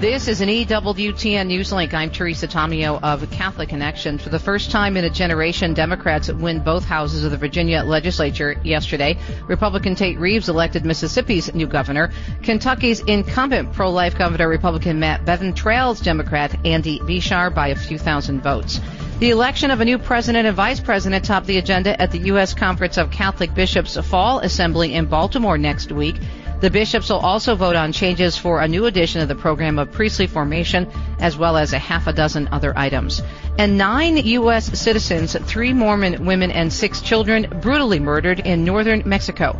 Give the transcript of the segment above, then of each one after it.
This is an EWTN Newslink. I'm Teresa Tomeo of Catholic Connection. For the first time in a generation, Democrats win both houses of the Virginia legislature yesterday. Republican Tate Reeves elected Mississippi's new governor. Kentucky's incumbent pro-life governor, Republican Matt Bevin, trails Democrat Andy Beshear by a few thousand votes. The election of a new president and vice president topped the agenda at the U.S. Conference of Catholic Bishops Fall Assembly in Baltimore next week. The bishops will also vote on changes for a new edition of the program of priestly formation, as well as a half a dozen other items. And 9 U.S. citizens, 3 Mormon women and 6 children, brutally murdered in northern Mexico.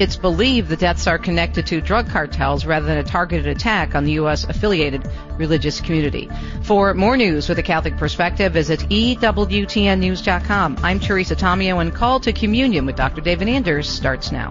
It's believed the deaths are connected to drug cartels rather than a targeted attack on the U.S. affiliated religious community. For more news with a Catholic perspective, visit EWTNnews.com. I'm Teresa Tomeo, and Call to Communion with Dr. David Anders starts now.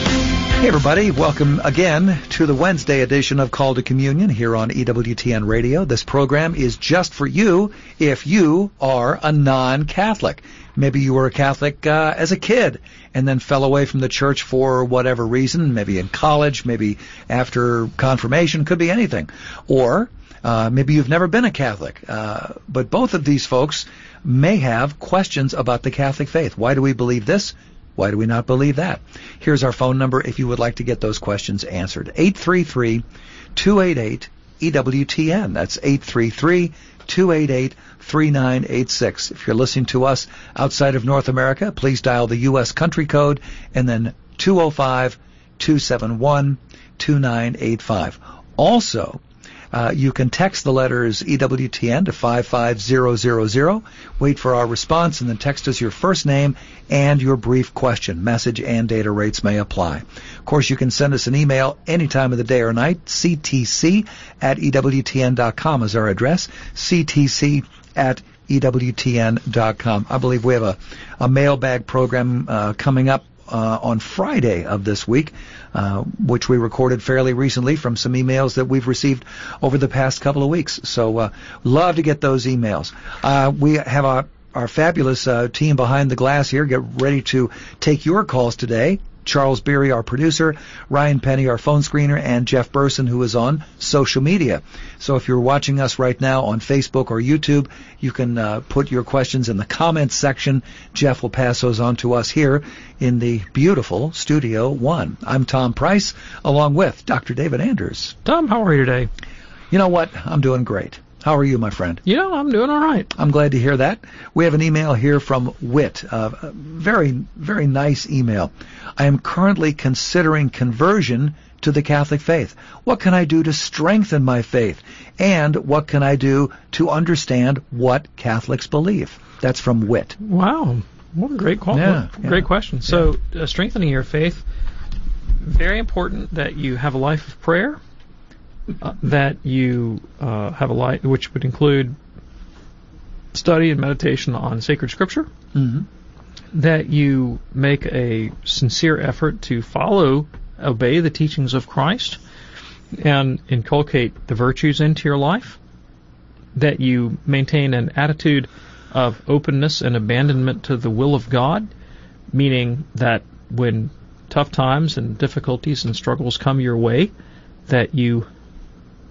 Hey everybody, welcome again to the Wednesday edition of Call to Communion here on EWTN Radio. This program is just for you if you are a non-Catholic. Maybe you were a Catholic as a kid and then fell away from the church for whatever reason, maybe in college, maybe after confirmation, could be anything. Or maybe you've never been a Catholic. But both of these folks may have questions about the Catholic faith. Why do we believe this? Why do we not believe that? Here's our phone number if you would like to get those questions answered. 833-288-EWTN. That's 833-288-3986. If you're listening to us outside of North America, please dial the U.S. country code and then 205-271-2985. Also, you can text the letters EWTN to 55000. Wait for our response and then text us your first name and your brief question. Message and data rates may apply. Of course, you can send us an email any time of the day or night. ctc@ewtn.com is our address. ctc@ewtn.com. I believe we have a mailbag program coming up on Friday of this week, which we recorded fairly recently from some emails that we've received over the past couple of weeks. So love to get those emails. We have our fabulous team behind the glass here. Get ready to take your calls today. Charles Beery, our producer, Ryan Penny, our phone screener, and Jeff Burson, who is on social media. So if you're watching us right now on Facebook or YouTube, you can put your questions in the comments section. Jeff will pass those on to us here in the beautiful Studio One. I'm Tom Price, along with Dr. David Anders. Tom, how are you today? You know what? I'm doing great. How are you, my friend? Yeah, I'm doing all right. I'm glad to hear that. We have an email here from Whit, a very, very nice email. I am currently considering conversion to the Catholic faith. What can I do to strengthen my faith? And what can I do to understand what Catholics believe? That's from Whit. Wow. What a great question. So strengthening your faith, very important that you have a life of prayer. That you have a life, which would include study and meditation on sacred scripture, mm-hmm. that you make a sincere effort to obey the teachings of Christ and inculcate the virtues into your life, that you maintain an attitude of openness and abandonment to the will of God, meaning that when tough times and difficulties and struggles come your way, that you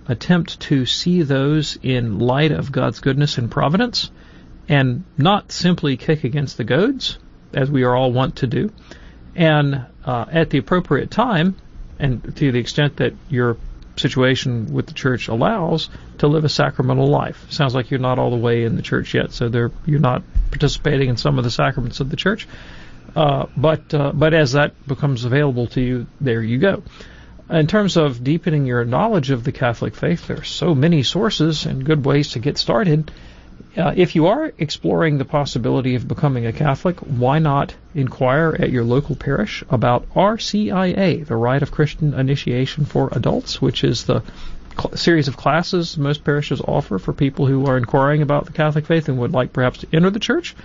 attempt to see those in light of God's goodness and providence and not simply kick against the goads, as we are all wont to do. And at the appropriate time, and to the extent that your situation with the church allows, to live a sacramental life. Sounds like you're not all the way in the church yet, so you're not participating in some of the sacraments of the church. But as that becomes available to you, there you go. In terms of deepening your knowledge of the Catholic faith, there are so many sources and good ways to get started, If you are exploring the possibility of becoming a Catholic, why not inquire at your local parish about RCIA, the Rite of Christian Initiation for Adults, which is the series of classes most parishes offer for people who are inquiring about the Catholic faith and would like perhaps to enter the church.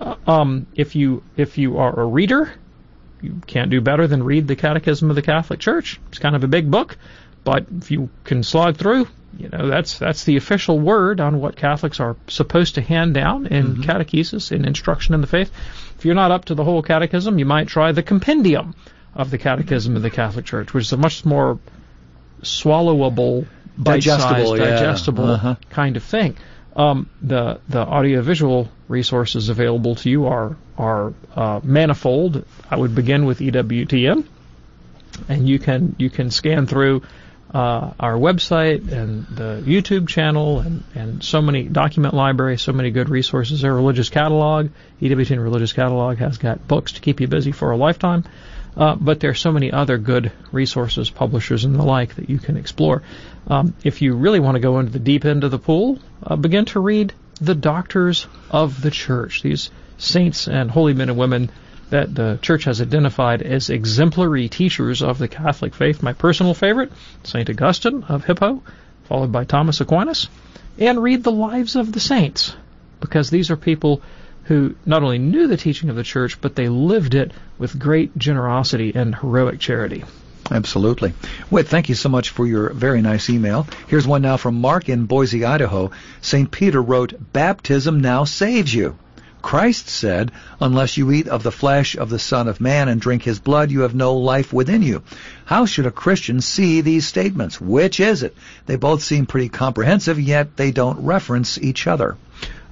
If you are a reader, you can't do better than read the Catechism of the Catholic Church. It's kind of a big book, but if you can slog through, that's the official word on what Catholics are supposed to hand down in catechesis, in instruction in the faith. If you're not up to the whole catechism, you might try the compendium of the Catechism of the Catholic Church, which is a much more swallowable, digestible kind of thing. The audiovisual resources available to you are manifold. I would begin with EWTN, and you can scan through our website and the YouTube channel and so many document libraries, so many good resources. Our religious catalog, EWTN Religious Catalog, has got books to keep you busy for a lifetime. But there are so many other good resources, publishers and the like, that you can explore. If you really want to go into the deep end of the pool, begin to read the doctors of the Church, these saints and holy men and women that the Church has identified as exemplary teachers of the Catholic faith. My personal favorite, St. Augustine of Hippo, followed by Thomas Aquinas. And read the lives of the saints, because these are people who not only knew the teaching of the Church, but they lived it with great generosity and heroic charity. Absolutely. Whit, thank you so much for your very nice email. Here's one now from Mark in Boise, Idaho. St. Peter wrote, "Baptism now saves you. Christ said, 'Unless you eat of the flesh of the Son of Man and drink his blood, you have no life within you.' How should a Christian see these statements? Which is it?" They both seem pretty comprehensive, yet they don't reference each other.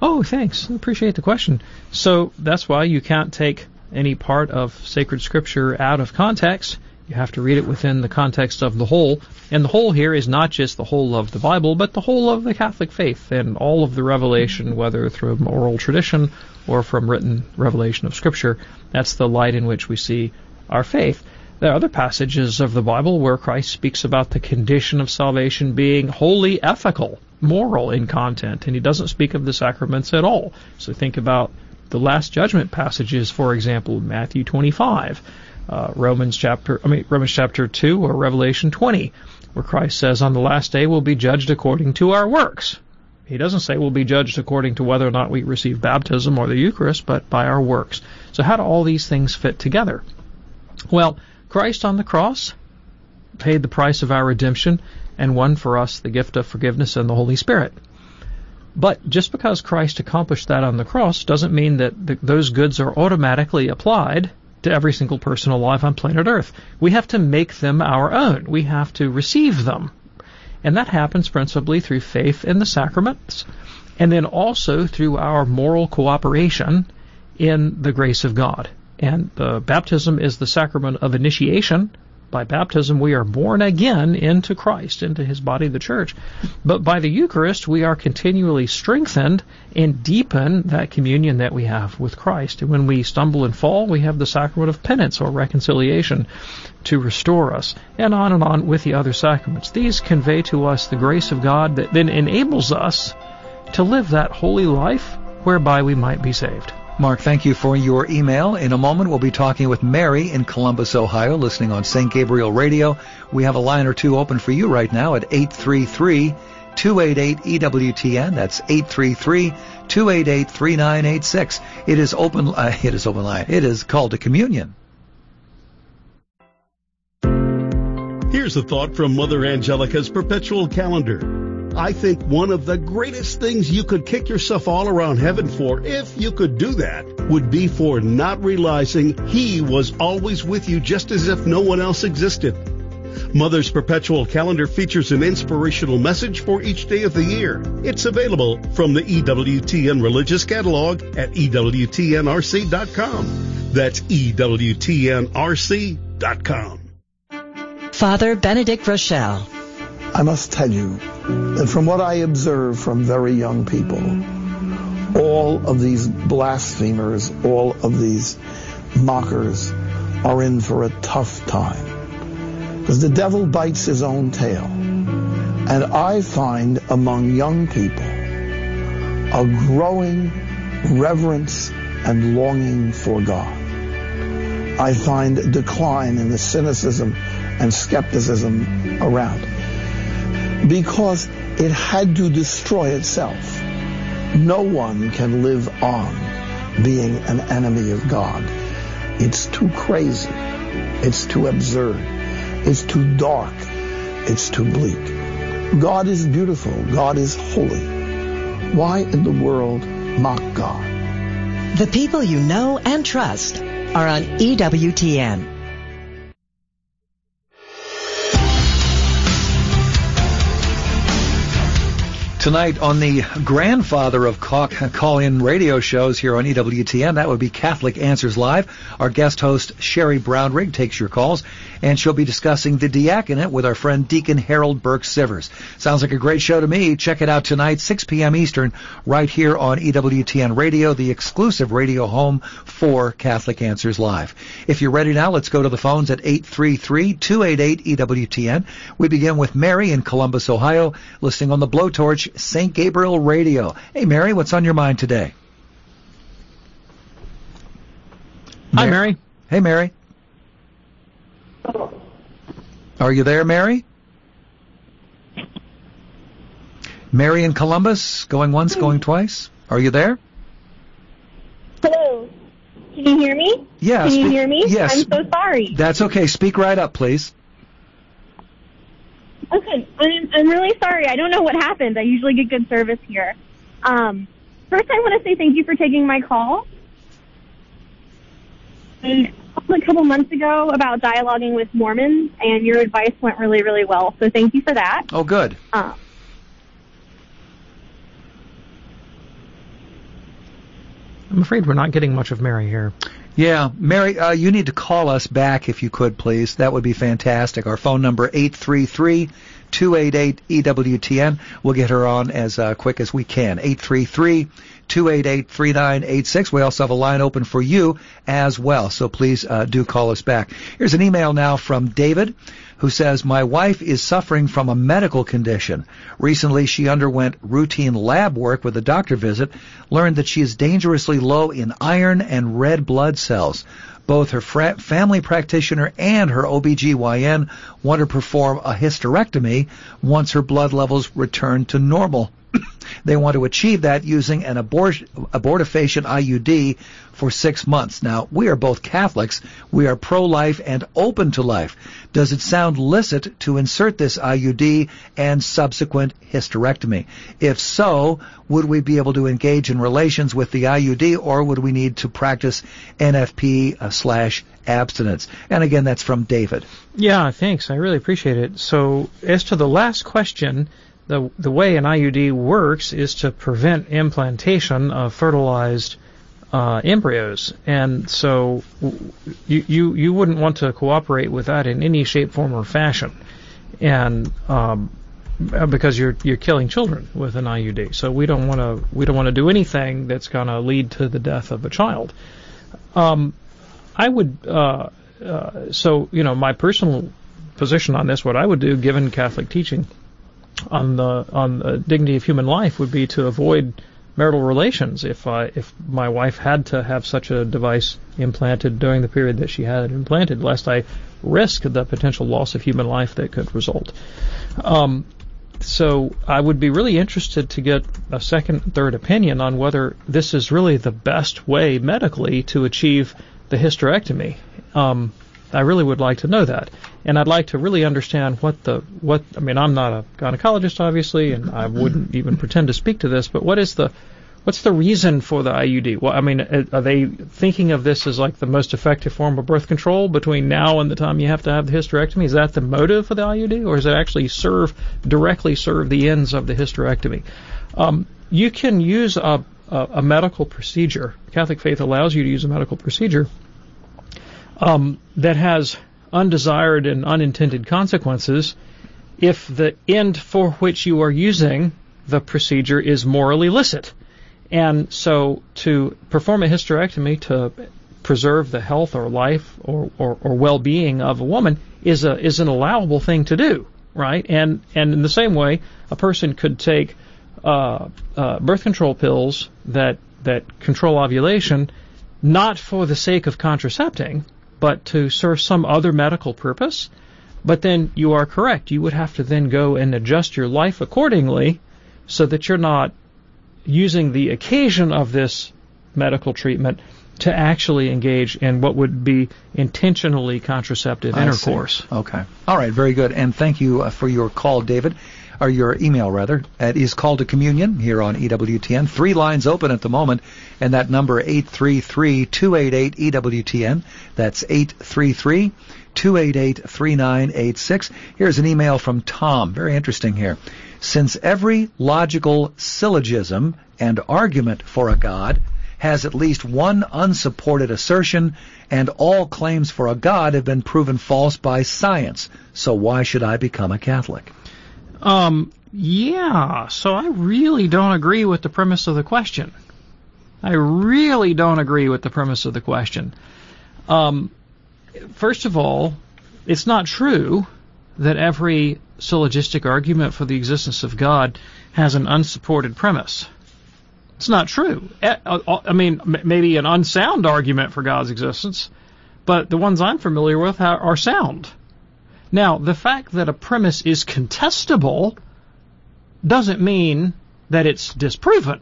Oh, thanks. I appreciate the question. So that's why you can't take any part of sacred scripture out of context. You have to read it within the context of the whole. And the whole here is not just the whole of the Bible, but the whole of the Catholic faith and all of the revelation, whether through oral tradition or from written revelation of scripture. That's the light in which we see our faith. There are other passages of the Bible where Christ speaks about the condition of salvation being wholly ethical, moral in content, and he doesn't speak of the sacraments at all. So think about the Last Judgment passages, for example, Matthew 25, Romans chapter 2 or Revelation 20, where Christ says, "On the last day we'll be judged according to our works." He doesn't say we'll be judged according to whether or not we receive baptism or the Eucharist, but by our works. So how do all these things fit together? Well, Christ on the cross paid the price of our redemption and won for us the gift of forgiveness and the Holy Spirit. But just because Christ accomplished that on the cross doesn't mean that those goods are automatically applied to every single person alive on planet Earth. We have to make them our own. We have to receive them. And that happens principally through faith in the sacraments, and then also through our moral cooperation in the grace of God. And baptism is the sacrament of initiation. By baptism, we are born again into Christ, into his body, the church. But by the Eucharist, we are continually strengthened and deepen that communion that we have with Christ. And when we stumble and fall, we have the sacrament of penance or reconciliation to restore us, and on with the other sacraments. These convey to us the grace of God that then enables us to live that holy life whereby we might be saved. Mark, thank you for your email. In a moment, we'll be talking with Mary in Columbus, Ohio, listening on St. Gabriel Radio. We have a line or two open for you right now at 833-288-EWTN. That's 833-288-3986. It is open line. It is called to communion. Here's a thought from Mother Angelica's Perpetual Calendar. I think one of the greatest things you could kick yourself all around heaven for, if you could do that, would be for not realizing He was always with you, just as if no one else existed. Mother's Perpetual Calendar features an inspirational message for each day of the year. It's available from the EWTN Religious Catalog at EWTNRC.com. That's EWTNRC.com. Father Benedict Rochelle. I must tell you that from what I observe from very young people, all of these blasphemers, all of these mockers are in for a tough time. Because the devil bites his own tail. And I find among young people a growing reverence and longing for God. I find decline in the cynicism and skepticism around, because it had to destroy itself. No one can live on being an enemy of God. It's too crazy. It's too absurd. It's too dark. It's too bleak. God is beautiful. God is holy. Why in the world mock God? The people you know and trust are on EWTN. Tonight on the grandfather of call-in radio shows here on EWTN, that would be Catholic Answers Live. Our guest host, Sherry Brownrigg, takes your calls, and she'll be discussing the diaconate with our friend Deacon Harold Burke-Sivers. Sounds like a great show to me. Check it out tonight, 6 p.m. Eastern, right here on EWTN Radio, the exclusive radio home for Catholic Answers Live. If you're ready now, let's go to the phones at 833-288-EWTN. We begin with Mary in Columbus, Ohio, listening on the Blowtorch St. Gabriel Radio. Hey, Mary, what's on your mind today? Hi, Mary. Hey, Mary. Are you there, Mary? Mary in Columbus, going once, going twice. Are you there? Hello. Can you hear me? Yes. Can you hear me? Yes. I'm so sorry. That's okay. Speak right up, please. Okay, I'm really sorry. I don't know what happened. I usually get good service here. First, I want to say thank you for taking my call. I called a couple months ago about dialoguing with Mormons, and your advice went really, really well. So thank you for that. Oh, good. I'm afraid we're not getting much of Mary here. Yeah, Mary, you need to call us back if you could, please. That would be fantastic. Our phone number, 833-288-EWTN. We'll get her on as quick as we can. 833-288-3986. We also have a line open for you as well, so please do call us back. Here's an email now from David, who says, my wife is suffering from a medical condition. Recently, she underwent routine lab work with a doctor visit, learned that she is dangerously low in iron and red blood cells. Both her family practitioner and her OBGYN want to perform a hysterectomy once her blood levels return to normal. They want to achieve that using an abortifacient IUD for 6 months. Now, we are both Catholics. We are pro-life and open to life. Does it sound licit to insert this IUD and subsequent hysterectomy? If so, would we be able to engage in relations with the IUD, or would we need to practice NFP/abstinence? And again, that's from David. Yeah, thanks. I really appreciate it. So as to the last question, the way an IUD works is to prevent implantation of fertilized embryos, and so you wouldn't want to cooperate with that in any shape, form, or fashion, and because you're killing children with an IUD. So we don't want to do anything that's going to lead to the death of a child. I would so you know, my personal position on this, what I would do given Catholic teaching on the dignity of human life, would be to avoid marital relations if my wife had to have such a device implanted during the period that she had it implanted, lest I risk the potential loss of human life that could result. So I would be really interested to get a second and third opinion on whether this is really the best way medically to achieve the hysterectomy. I really would like to know that, and I'd like to really understand what I mean, I'm not a gynecologist, obviously, and I wouldn't even pretend to speak to this, but what's the reason for the IUD? Well, I mean, are they thinking of this as like the most effective form of birth control between now and the time you have to have the hysterectomy? Is that the motive for the IUD, or does it actually directly serve the ends of the hysterectomy? You can use a medical procedure. Catholic faith allows you to use a medical procedure that has undesired and unintended consequences if the end for which you are using the procedure is morally licit. And so to perform a hysterectomy to preserve the health or life or well-being of a woman is an allowable thing to do, right? And in the same way, a person could take birth control pills that control ovulation, not for the sake of contracepting, but to serve some other medical purpose. But then you are correct. You would have to then go and adjust your life accordingly so that you're not using the occasion of this medical treatment to actually engage in what would be intentionally contraceptive intercourse. I see. Okay. All right. Very good. And thank you for your call, David, or your email, rather. It is Call to Communion here on EWTN. Three lines open at the moment, and that number 833-288-EWTN. That's 833-288-3986. Here's an email from Tom. Very interesting here. Since every logical syllogism and argument for a God has at least one unsupported assertion, and all claims for a God have been proven false by science, so why should I become a Catholic? Yeah, so I really don't agree with the premise of the question. First of all, it's not true that every syllogistic argument for the existence of God has an unsupported premise. It's not true. I mean, maybe an unsound argument for God's existence, but the ones I'm familiar with are sound. Now, the fact that a premise is contestable doesn't mean that it's disproven.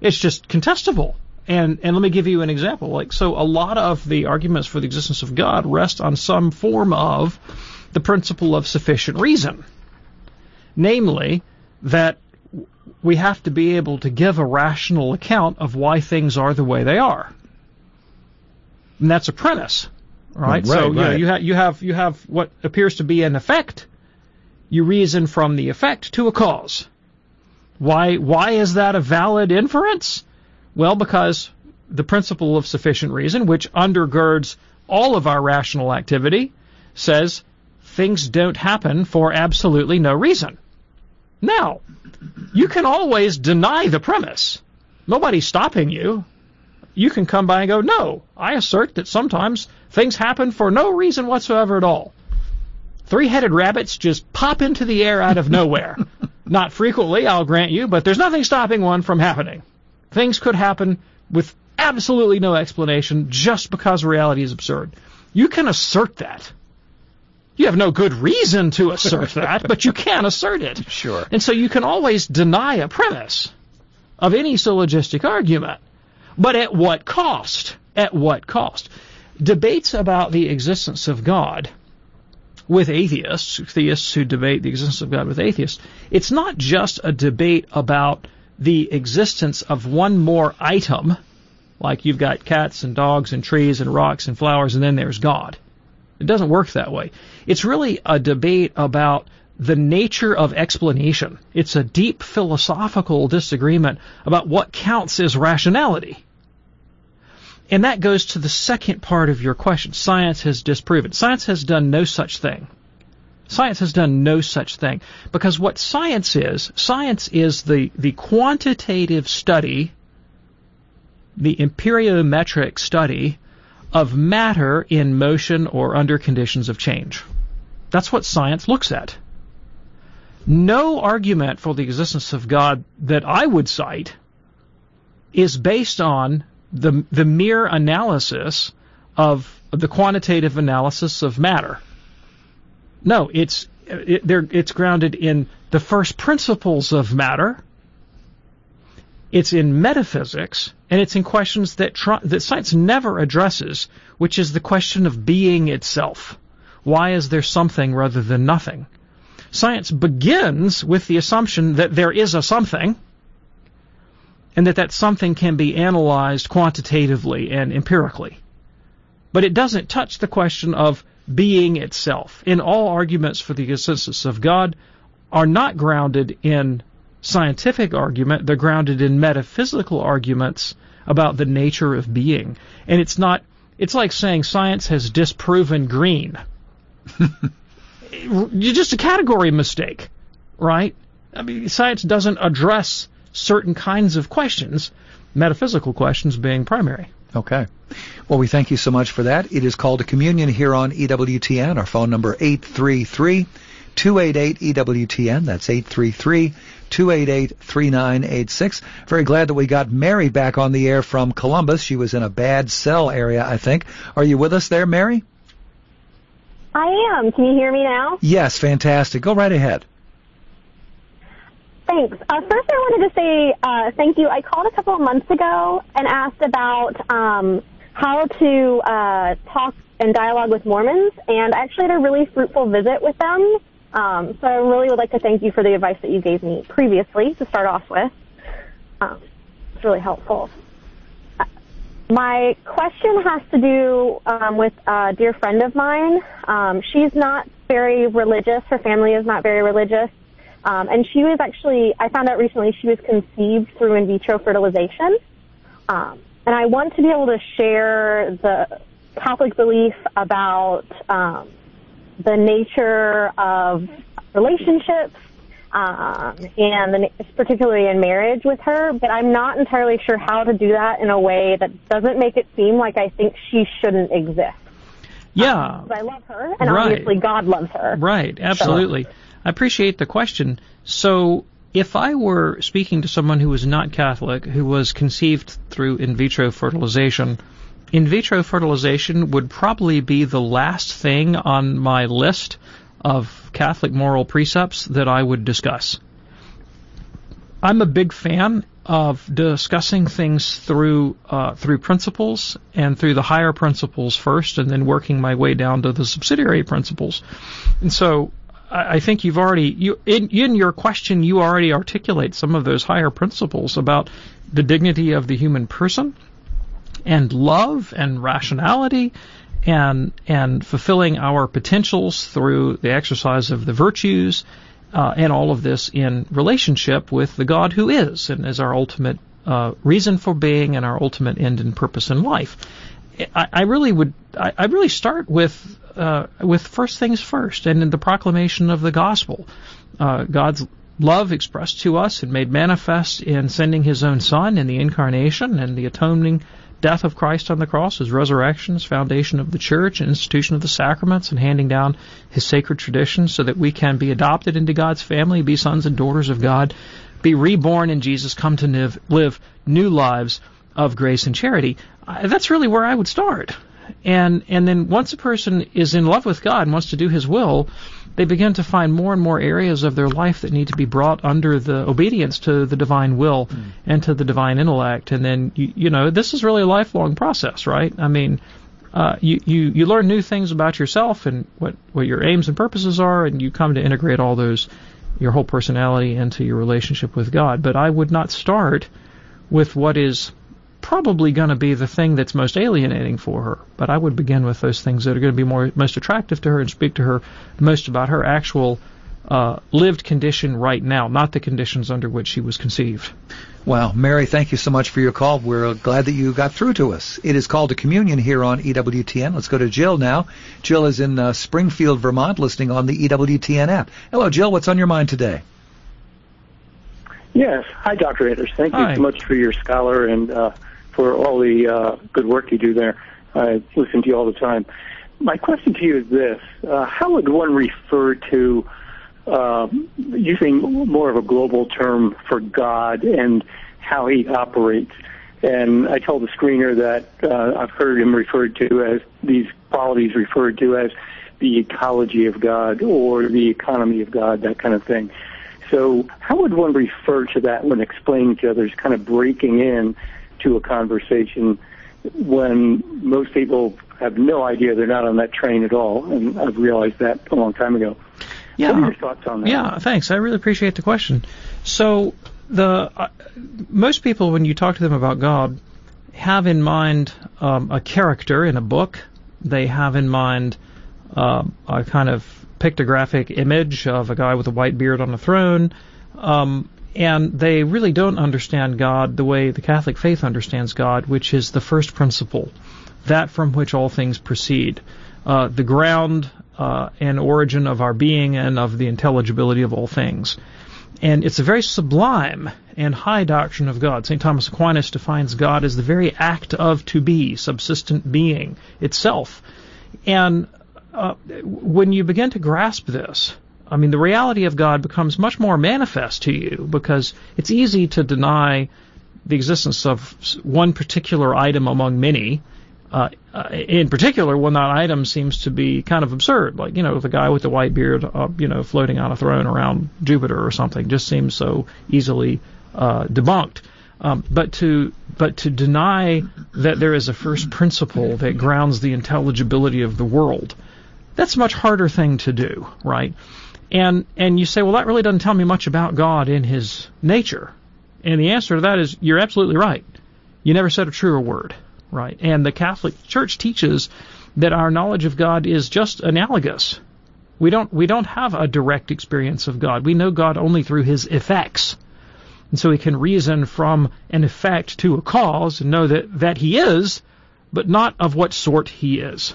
It's just contestable. And let me give you an example. So a lot of the arguments for the existence of God rest on some form of the principle of sufficient reason. Namely, that we have to be able to give a rational account of why things are the way they are. And that's a premise, right? So you have what appears to be an effect. You reason from the effect to a cause. Why is that a valid inference? Well, because the principle of sufficient reason, which undergirds all of our rational activity, says things don't happen for absolutely no reason. Now, you can always deny the premise. Nobody's stopping you. You can come by and go, no, I assert that sometimes things happen for no reason whatsoever at all. Three-headed rabbits just pop into the air out of nowhere. Not frequently, I'll grant you, but there's nothing stopping one from happening. Things could happen with absolutely no explanation just because reality is absurd. You can assert that. You have no good reason to assert that, but you can assert it. Sure. And so you can always deny a premise of any syllogistic argument. But at what cost? At what cost? Debates about the existence of God with atheists, theists who debate the existence of God with atheists, it's not just a debate about the existence of one more item, like you've got cats and dogs and trees and rocks and flowers, and then there's God. It doesn't work that way. It's really a debate about the nature of explanation. It's a deep philosophical disagreement about what counts as rationality. And that goes to the second part of your question. Science has disproven. Science has done no such thing. Science has done no such thing. Because what science is the quantitative study, the empirometric study, of matter in motion or under conditions of change. That's what science looks at. No argument for the existence of God that I would cite is based on the mere analysis of the quantitative analysis of matter. No, it's grounded in the first principles of matter. It's in metaphysics, and it's in questions that science never addresses, which is the question of being itself. Why is there something rather than nothing? Science begins with the assumption that there is a something, and that something can be analyzed quantitatively and empirically. But it doesn't touch the question of being itself. And all arguments for the existence of God are not grounded in scientific argument, they're grounded in metaphysical arguments about the nature of being. And it's like saying science has disproven green. You're just a category mistake, right? I mean, science doesn't address certain kinds of questions, metaphysical questions being primary. Okay. Well, we thank you so much for that. It is Called to Communion here on EWTN. Our phone number 833-288-EWTN. That's 833-288-EWTN. 288-3986. Very glad that we got Mary back on the air from Columbus. She was in a bad cell area, I think. Are you with us there, Mary? I am. Can you hear me now? Yes, fantastic. Go right ahead. Thanks. First, I wanted to say thank you. I called a couple of months ago and asked about how to talk and dialogue with Mormons, and I actually had a really fruitful visit with them. So I really would like to thank you for the advice that you gave me previously to start off with. It's really helpful. My question has to do with a dear friend of mine. She's not very religious. Her family is not very religious. And she was actually, I found out recently, she was conceived through in vitro fertilization. And I want to be able to share the Catholic belief about the nature of relationships, and particularly in marriage with her, but I'm not entirely sure how to do that in a way that doesn't make it seem like I think she shouldn't exist. Yeah. Because I love her, and obviously God loves her. Right, absolutely. So. I appreciate the question. So if I were speaking to someone who was not Catholic, who was conceived through in vitro fertilization would probably be the last thing on my list of Catholic moral precepts that I would discuss. I'm a big fan of discussing things through principles and through the higher principles first, and then working my way down to the subsidiary principles. And so I think you've already, in your question, you already articulate some of those higher principles about the dignity of the human person and love and rationality and fulfilling our potentials through the exercise of the virtues, and all of this in relationship with the God who is and is our ultimate reason for being and our ultimate end and purpose in life. I really start with first things first, and in the proclamation of the gospel, God's love expressed to us and made manifest in sending His own Son in the incarnation and the atoning death of Christ on the cross, His resurrection, His foundation of the church, and institution of the sacraments, and handing down His sacred traditions so that we can be adopted into God's family, be sons and daughters of God, be reborn in Jesus, come to live new lives of grace and charity. That's really where I would start. And then once a person is in love with God and wants to do His will, they begin to find more and more areas of their life that need to be brought under the obedience to the divine will and to the divine intellect. And then, you know, this is really a lifelong process, right? I mean, you learn new things about yourself and what your aims and purposes are, and you come to integrate all those, your whole personality, into your relationship with God. But I would not start with what is probably going to be the thing that's most alienating for her, but I would begin with those things that are going to be most attractive to her and speak to her most about her actual lived condition right now, not the conditions under which she was conceived. Wow. Mary, thank you so much for your call. We're glad that you got through to us. It is called to communion here on EWTN. Let's go to Jill now. Jill is in Springfield, Vermont, listening on the EWTN app. Hello, Jill. What's on your mind today? Yes. Hi, Dr. Ehlers. Thank you so much for your scholar and for all the good work you do there. I listen to you all the time. My question to you is this. How would one refer to using more of a global term for God and how He operates? And I told the screener that I've heard him referred to as, these qualities referred to as the ecology of God or the economy of God, that kind of thing. So how would one refer to that when explaining to others, kind of breaking in to a conversation when most people have no idea, they're not on that train at all? And I've realized that a long time ago. Yeah. What are your thoughts on that? Yeah, thanks. I really appreciate the question. So the most people, when you talk to them about God, have in mind a character in a book. They have in mind a kind of pictographic image of a guy with a white beard on a throne. And they really don't understand God the way the Catholic faith understands God, which is the first principle, that from which all things proceed, the ground and origin of our being and of the intelligibility of all things. And it's a very sublime and high doctrine of God. St. Thomas Aquinas defines God as the very act of to be, subsistent being itself. And when you begin to grasp this, I mean, the reality of God becomes much more manifest to you, because it's easy to deny the existence of one particular item among many. In particular, when that item seems to be kind of absurd, like, the guy with the white beard, floating on a throne around Jupiter or something, just seems so easily debunked. But to deny that there is a first principle that grounds the intelligibility of the world, that's a much harder thing to do, right? And you say, well, that really doesn't tell me much about God in his nature. And the answer to that is, you're absolutely right. You never said a truer word, right? And the Catholic Church teaches that our knowledge of God is just analogous. We don't have a direct experience of God. We know God only through his effects. And so we can reason from an effect to a cause and know that he is, but not of what sort he is.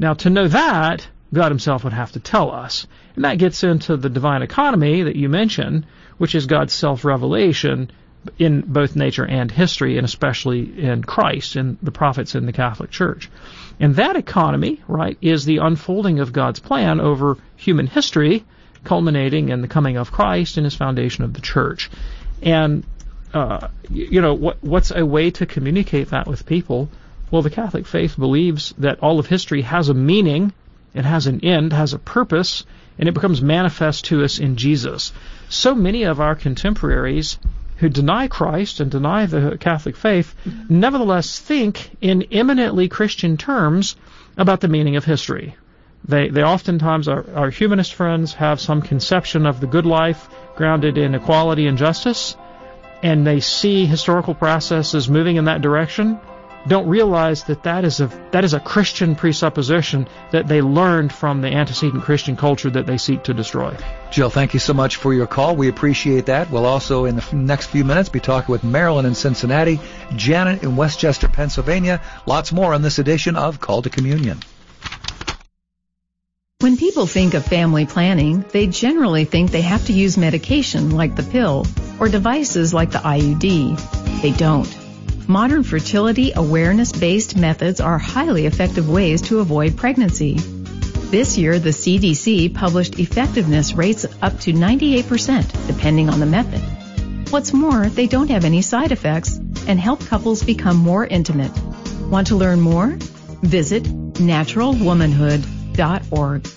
Now, to know that, God himself would have to tell us. And that gets into the divine economy that you mentioned, which is God's self-revelation in both nature and history, and especially in Christ and the prophets in the Catholic Church. And that economy, right, is the unfolding of God's plan over human history, culminating in the coming of Christ and his foundation of the Church. And, what's a way to communicate that with people? Well, the Catholic faith believes that all of history has a meaning, it has an end, has a purpose, and it becomes manifest to us in Jesus. So many of our contemporaries who deny Christ and deny the Catholic faith nevertheless think in eminently Christian terms about the meaning of history. They oftentimes, our humanist friends, have some conception of the good life grounded in equality and justice, and they see historical processes moving in that direction, don't realize that is a Christian presupposition that they learned from the antecedent Christian culture that they seek to destroy. Jill, thank you so much for your call. We appreciate that. We'll also, in the next few minutes, be talking with Marilyn in Cincinnati, Janet in West Chester, Pennsylvania. Lots more on this edition of Call to Communion. When people think of family planning, they generally think they have to use medication like the pill or devices like the IUD. They don't. Modern fertility awareness-based methods are highly effective ways to avoid pregnancy. This year, the CDC published effectiveness rates up to 98%, depending on the method. What's more, they don't have any side effects and help couples become more intimate. Want to learn more? Visit naturalwomanhood.org.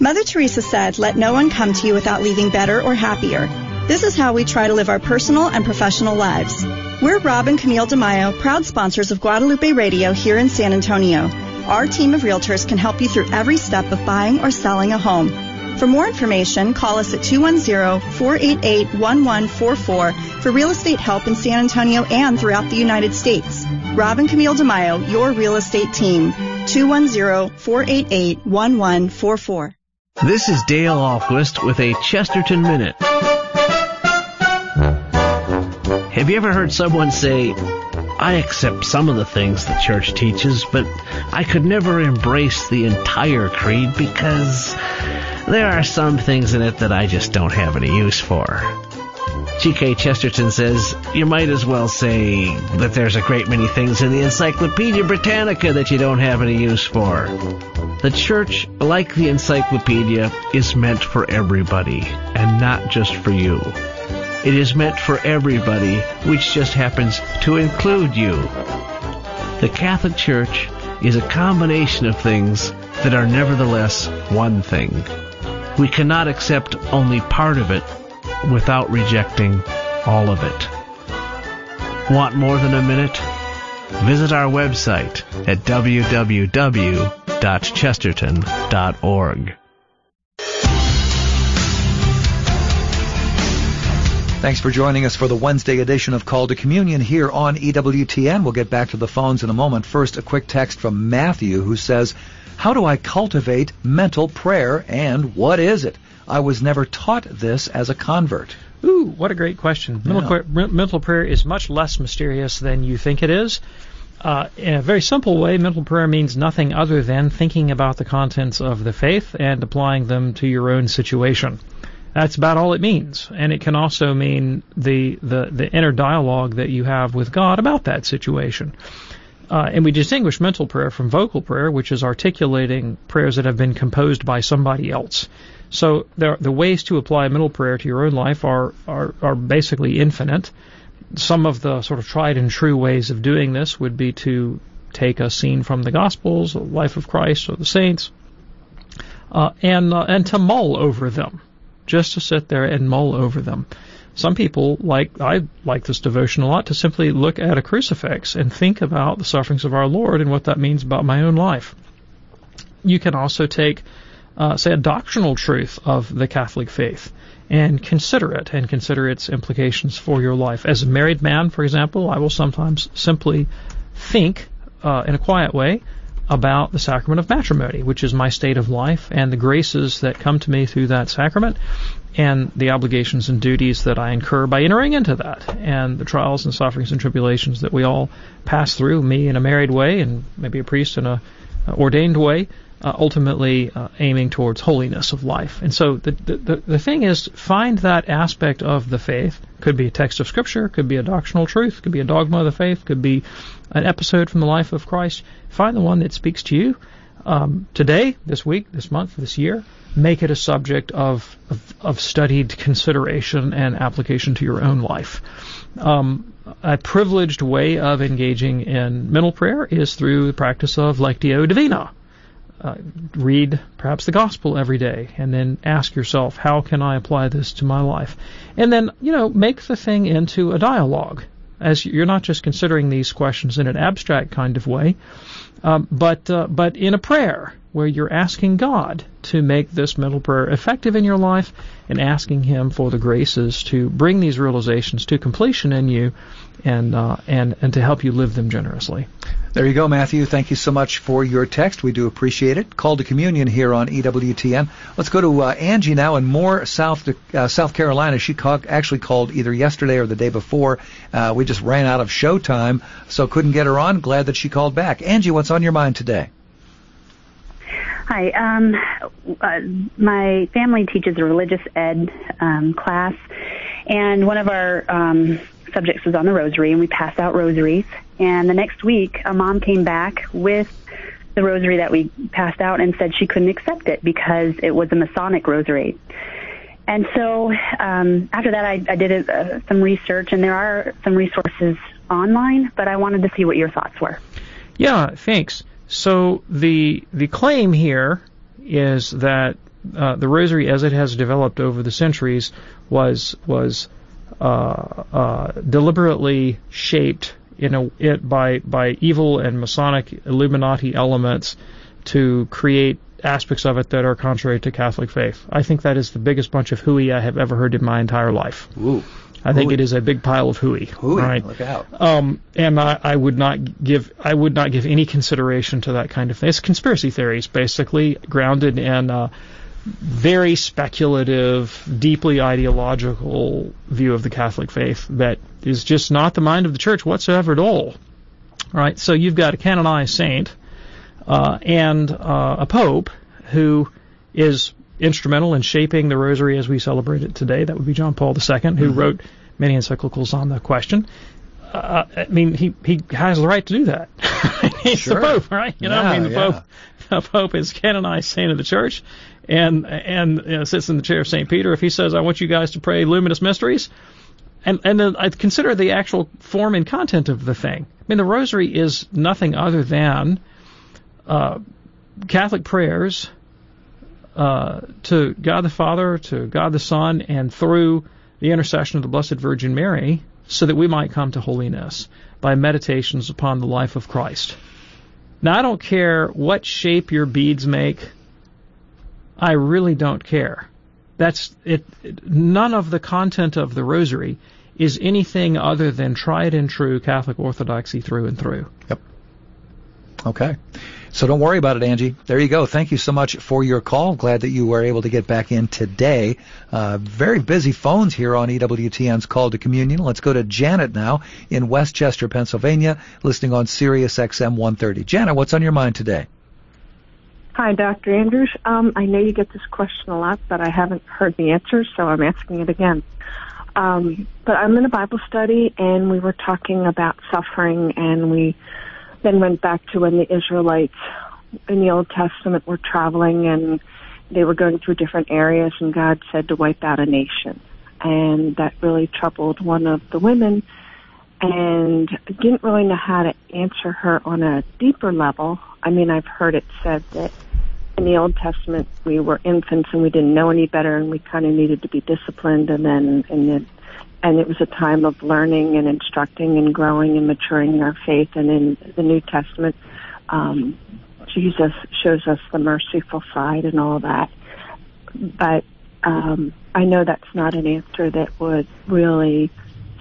Mother Teresa said, "Let no one come to you without leaving better or happier." This is how we try to live our personal and professional lives. We're Rob and Camille DeMaio, proud sponsors of Guadalupe Radio here in San Antonio. Our team of realtors can help you through every step of buying or selling a home. For more information, call us at 210-488-1144 for real estate help in San Antonio and throughout the United States. Rob and Camille DeMaio, your real estate team. 210-488-1144. This is Dale Alquist with a Chesterton Minute. Have you ever heard someone say, "I accept some of the things the church teaches, but I could never embrace the entire creed because there are some things in it that I just don't have any use for"? G.K. Chesterton says, you might as well say that there's a great many things in the Encyclopedia Britannica that you don't have any use for. The church, like the encyclopedia, is meant for everybody, and not just for you. It is meant for everybody, which just happens to include you. The Catholic Church is a combination of things that are nevertheless one thing. We cannot accept only part of it without rejecting all of it. Want more than a minute? Visit our website at www.chesterton.org. Thanks for joining us for the Wednesday edition of Call to Communion here on EWTN. We'll get back to the phones in a moment. First, a quick text from Matthew, who says, "How do I cultivate mental prayer, and what is it? I was never taught this as a convert." Ooh, what a great question. Yeah. Mental prayer is much less mysterious than you think it is. In a very simple way, mental prayer means nothing other than thinking about the contents of the faith and applying them to your own situation. That's about all it means, and it can also mean the inner dialogue that you have with God about that situation. And we distinguish mental prayer from vocal prayer, which is articulating prayers that have been composed by somebody else. So the ways to apply mental prayer to your own life are basically infinite. Some of the sort of tried and true ways of doing this would be to take a scene from the Gospels, the life of Christ, or the saints, and to mull over them, just to sit there and mull over them. Some people, I like this devotion a lot, to simply look at a crucifix and think about the sufferings of our Lord and what that means about my own life. You can also take, say, a doctrinal truth of the Catholic faith and consider it and consider its implications for your life. As a married man, for example, I will sometimes simply think in a quiet way about the sacrament of matrimony, which is my state of life, and the graces that come to me through that sacrament, and the obligations and duties that I incur by entering into that, and the trials and sufferings and tribulations that we all pass through, me in a married way and maybe a priest in a ordained way, ultimately aiming towards holiness of life. And so the thing is, find that aspect of the faith. Could be a text of Scripture, could be a doctrinal truth, could be a dogma of the faith, could be an episode from the life of Christ. Find the one that speaks to you today, this week, this month, this year. Make it a subject of studied consideration and application to your own life. A privileged way of engaging in mental prayer is through the practice of Lectio Divina. Read perhaps the Gospel every day, and then ask yourself, how can I apply this to my life? And then, make the thing into a dialogue, as you're not just considering these questions in an abstract kind of way, but in a prayer where you're asking God to make this mental prayer effective in your life and asking Him for the graces to bring these realizations to completion in you and to help you live them generously. There you go, Matthew. Thank you so much for your text. We do appreciate it. Call to Communion here on EWTN. Let's go to Angie now in Moore, South Carolina. She actually called either yesterday or the day before. We just ran out of show time, so couldn't get her on. Glad that she called back. Angie, what's on your mind today? Hi. My family teaches a religious ed class, and one of our subjects was on the rosary, and we passed out rosaries. And the next week, a mom came back with the rosary that we passed out and said she couldn't accept it because it was a Masonic rosary. And so after that, I did some research, and there are some resources online, but I wanted to see what your thoughts were. Yeah, thanks. So the claim here is that the rosary, as it has developed over the centuries, was deliberately shaped by evil and Masonic Illuminati elements to create aspects of it that are contrary to Catholic faith. I think that is the biggest bunch of hooey I have ever heard in my entire life. Ooh. I think it is a big pile of hooey. Hooey, right? Look out! And I would not give any consideration to that kind of thing. It's conspiracy theories, basically grounded in very speculative, deeply ideological view of the Catholic faith that is just not the mind of the Church whatsoever at all. All right, so you've got a canonized saint and a pope who is instrumental in shaping the rosary as we celebrate it today. That would be John Paul II, who wrote many encyclicals on the question. He has the right to do that. He's sure. The Pope, right? The Pope is canonized saint of the Church and sits in the chair of St. Peter. If he says, I want you guys to pray luminous mysteries, and then I consider the actual form and content of the thing. I mean, the rosary is nothing other than Catholic prayers to God the Father, to God the Son, and through the intercession of the Blessed Virgin Mary, so that we might come to holiness by meditations upon the life of Christ. Now, I don't care what shape your beads make. I really don't care. That's it. None of the content of the rosary is anything other than tried and true Catholic orthodoxy through and through. Yep. Okay. So don't worry about it, Angie. There you go. Thank you so much for your call. Glad that you were able to get back in today. Very busy phones here on EWTN's Call to Communion. Let's go to Janet now in West Chester, Pennsylvania, listening on Sirius XM 130. Janet, what's on your mind today? Hi, Dr. Andrews. I know you get this question a lot, but I haven't heard the answer, so I'm asking it again. But I'm in a Bible study, and we were talking about suffering, and we then went back to when the Israelites in the Old Testament were traveling and they were going through different areas, and God said to wipe out a nation. And that really troubled one of the women, and I didn't really know how to answer her on a deeper level. I mean, I've heard it said that in the Old Testament, we were infants and we didn't know any better, and we kind of needed to be disciplined. And then, and it was a time of learning and instructing and growing and maturing in our faith. And in the New Testament, Jesus shows us the merciful side and all that. But I know that's not an answer that would really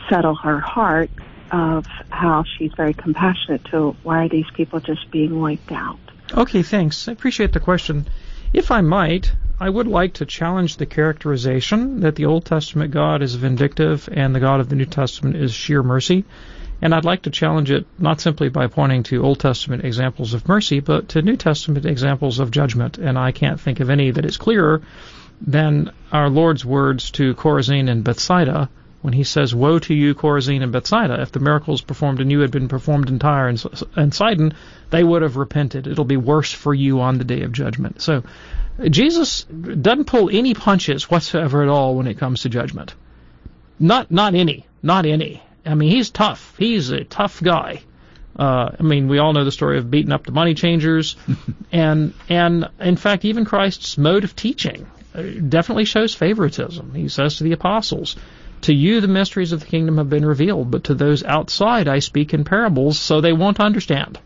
settle her heart of how she's very compassionate to why are these people just being wiped out. Okay, thanks. I appreciate the question. If I might, I would like to challenge the characterization that the Old Testament God is vindictive and the God of the New Testament is sheer mercy. And I'd like to challenge it not simply by pointing to Old Testament examples of mercy, but to New Testament examples of judgment. And I can't think of any that is clearer than our Lord's words to Chorazin and Bethsaida when he says, "Woe to you, Chorazin and Bethsaida. If the miracles performed in you had been performed in Tyre and Sidon, they would have repented. It'll be worse for you on the day of judgment." So Jesus doesn't pull any punches whatsoever at all when it comes to judgment. Not any. I mean, he's tough. He's a tough guy. I mean, we all know the story of beating up the money changers. and in fact, even Christ's mode of teaching definitely shows favoritism. He says to the apostles, "To you the mysteries of the kingdom have been revealed, but to those outside I speak in parables, so they won't understand."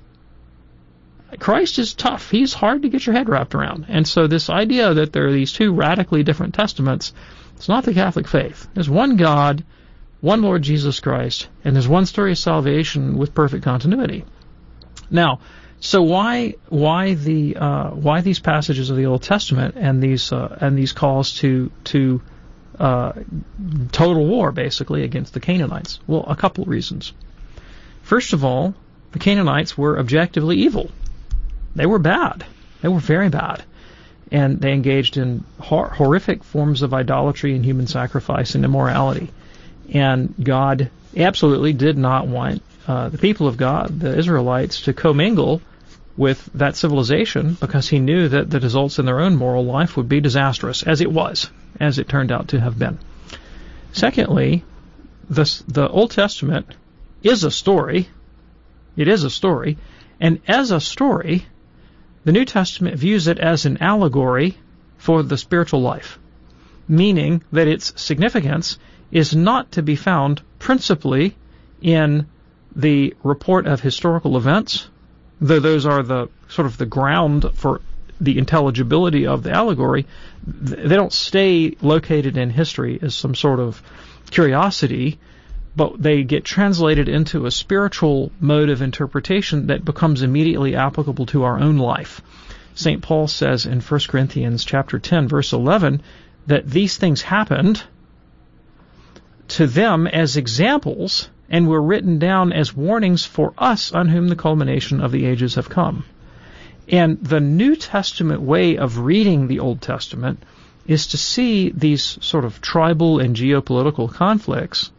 Christ is tough. He's hard to get your head wrapped around. And so this idea that there are these two radically different testaments, it's not the Catholic faith. There's one God, one Lord Jesus Christ, and there's one story of salvation with perfect continuity. Now, so why these passages of the Old Testament and these calls to total war, basically, against the Canaanites? Well, a couple reasons. First of all, the Canaanites were objectively evil. They were bad. They were very bad. And they engaged in horrific forms of idolatry and human sacrifice and immorality. And God absolutely did not want the people of God, the Israelites, to commingle with that civilization, because he knew that the results in their own moral life would be disastrous, as it was, as it turned out to have been. Secondly, the Old Testament is a story. It is a story. And as a story, the New Testament views it as an allegory for the spiritual life, meaning that its significance is not to be found principally in the report of historical events, though those are the sort of the ground for the intelligibility of the allegory. They don't stay located in history as some sort of curiosity, but they get translated into a spiritual mode of interpretation that becomes immediately applicable to our own life. St. Paul says in 1 Corinthians chapter 10, verse 11, that these things happened to them as examples and were written down as warnings for us on whom the culmination of the ages have come. And the New Testament way of reading the Old Testament is to see these sort of tribal and geopolitical conflicts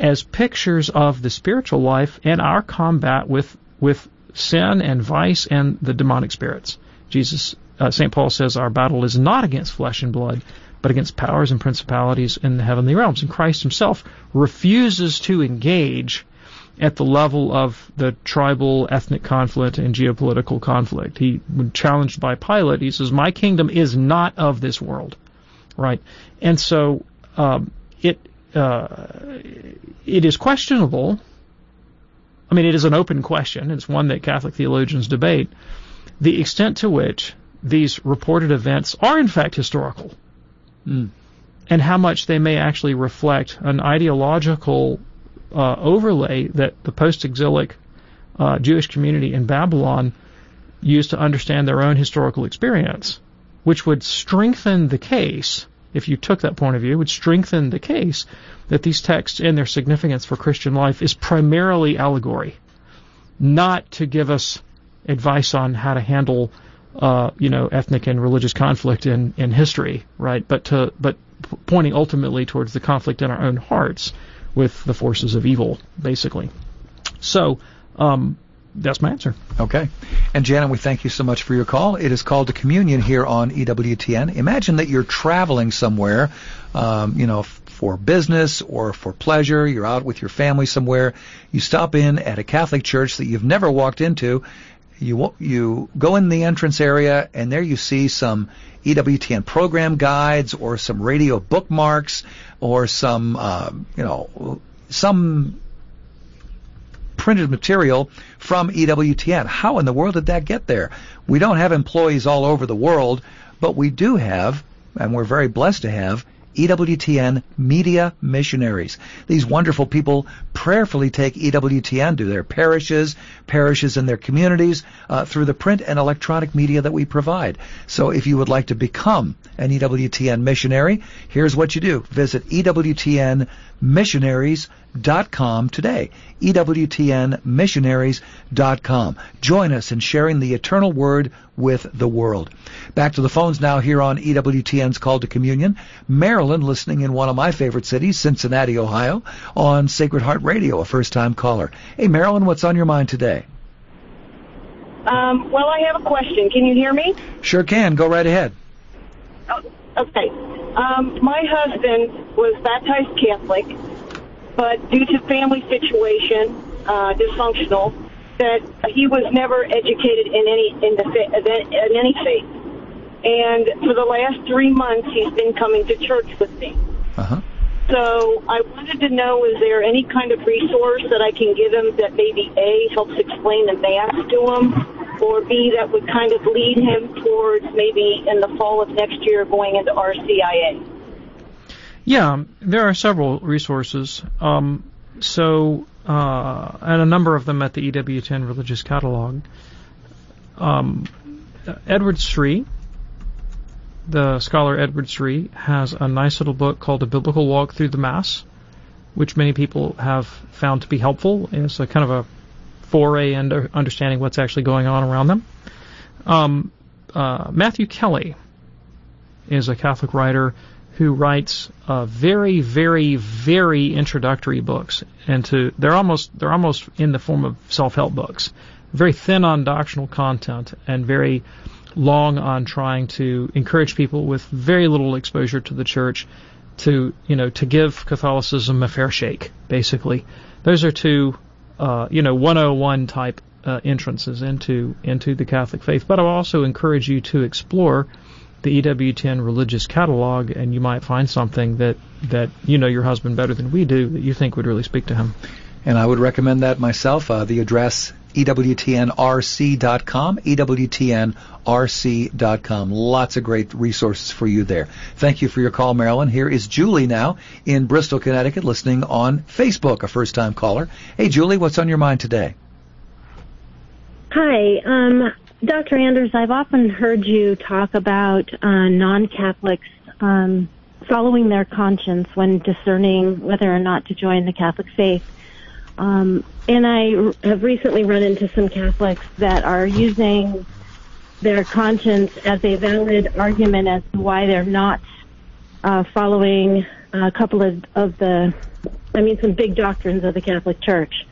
as pictures of the spiritual life and our combat with sin and vice and the demonic spirits. St. Paul says our battle is not against flesh and blood, but against powers and principalities in the heavenly realms. And Christ himself refuses to engage at the level of the tribal, ethnic conflict and geopolitical conflict. He, when challenged by Pilate, he says, "My kingdom is not of this world," right? And so it is questionable. I mean, it is an open question. It's one that Catholic theologians debate, the extent to which these reported events are in fact historical. And how much they may actually reflect an ideological overlay that the post-exilic Jewish community in Babylon used to understand their own historical experience, which would strengthen the case, if you took that point of view, would strengthen the case that these texts and their significance for Christian life is primarily allegory, not to give us advice on how to handle ethnic and religious conflict in history, right? But pointing ultimately towards the conflict in our own hearts with the forces of evil, basically. So That's my answer. Okay. And Janet, we thank you so much for your call. It is called to Communion here on EWTN. Imagine that you're traveling somewhere, for business or for pleasure. You're out with your family somewhere. You stop in at a Catholic church that you've never walked into. You go in the entrance area, and there you see some EWTN program guides or some radio bookmarks or some printed material from EWTN. How in the world did that get there? We don't have employees all over the world, but we do have, and we're very blessed to have, EWTN media missionaries. These wonderful people prayerfully take EWTN to their parishes in their communities, through the print and electronic media that we provide. So if you would like to become an EWTN missionary, here's what you do. Visit EWTNmissionaries.com today. EWTNmissionaries.com. Join us in sharing the eternal word with the world. Back to the phones now here on EWTN's Call to Communion. Marilyn, listening in one of my favorite cities, Cincinnati, Ohio, on Sacred Heart Radio, a first-time caller. Hey, Marilyn, what's on your mind today? Well, I have a question. Can you hear me? Sure can. Go right ahead. Oh, okay. My husband was baptized Catholic, but due to family situation, dysfunctional, that he was never educated in any faith. And for the last 3 months, he's been coming to church with me. Uh-huh. So I wanted to know, is there any kind of resource that I can give him that maybe A, helps explain the Mass to him, or B, that would kind of lead him towards maybe in the fall of next year going into RCIA? Yeah, there are several resources. And a number of them at the EWTN Religious Catalog. Edward Sree, the scholar Edward Sree, has a nice little book called A Biblical Walk Through the Mass, which many people have found to be helpful. It's a kind of a foray into understanding what's actually going on around them. Matthew Kelly is a Catholic writer who writes very, very, very introductory books, and they're almost in the form of self-help books, very thin on doctrinal content and very long on trying to encourage people with very little exposure to the church to give Catholicism a fair shake. Basically, those are two 101 type entrances into the Catholic faith. But I'll also encourage you to explore the EWTN Religious Catalog, and you might find something that you know your husband better than we do that you think would really speak to him. And I would recommend that myself. The address, EWTNRC.com, EWTNRC.com. Lots of great resources for you there. Thank you for your call, Marilyn. Here is Julie now in Bristol, Connecticut, listening on Facebook, a first-time caller. Hey, Julie, what's on your mind today? Hi, Dr. Anders, I've often heard you talk about non-Catholics following their conscience when discerning whether or not to join the Catholic faith. And I have recently run into some Catholics that are using their conscience as a valid argument as to why they're not following a couple of some big doctrines of the Catholic Church.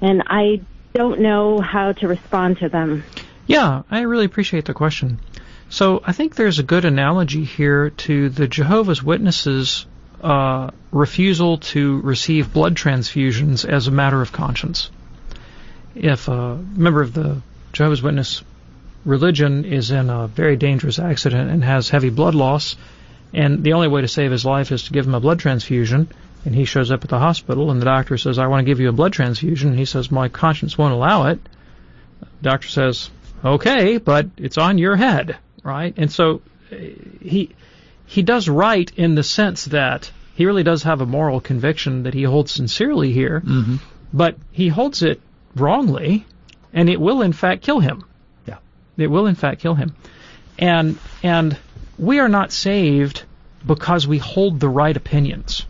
And I don't know how to respond to them. Yeah, I really appreciate the question. So I think there's a good analogy here to the Jehovah's Witnesses' refusal to receive blood transfusions as a matter of conscience. If a member of the Jehovah's Witness religion is in a very dangerous accident and has heavy blood loss, and the only way to save his life is to give him a blood transfusion, and he shows up at the hospital and the doctor says, I want to give you a blood transfusion, and he says, my conscience won't allow it, the doctor says, okay, but it's on your head, right? And so he does right in the sense that he really does have a moral conviction that he holds sincerely here, mm-hmm. but he holds it wrongly, and it will in fact kill him. Yeah, it will in fact kill him. And we are not saved because we hold the right opinions.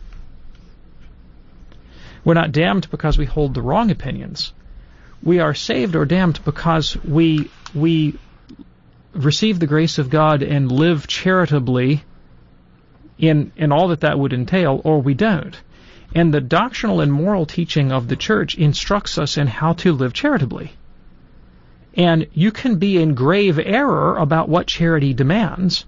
We're not damned because we hold the wrong opinions. We are saved or damned because we receive the grace of God and live charitably in all that would entail, or we don't. And the doctrinal and moral teaching of the Church instructs us in how to live charitably. And you can be in grave error about what charity demands,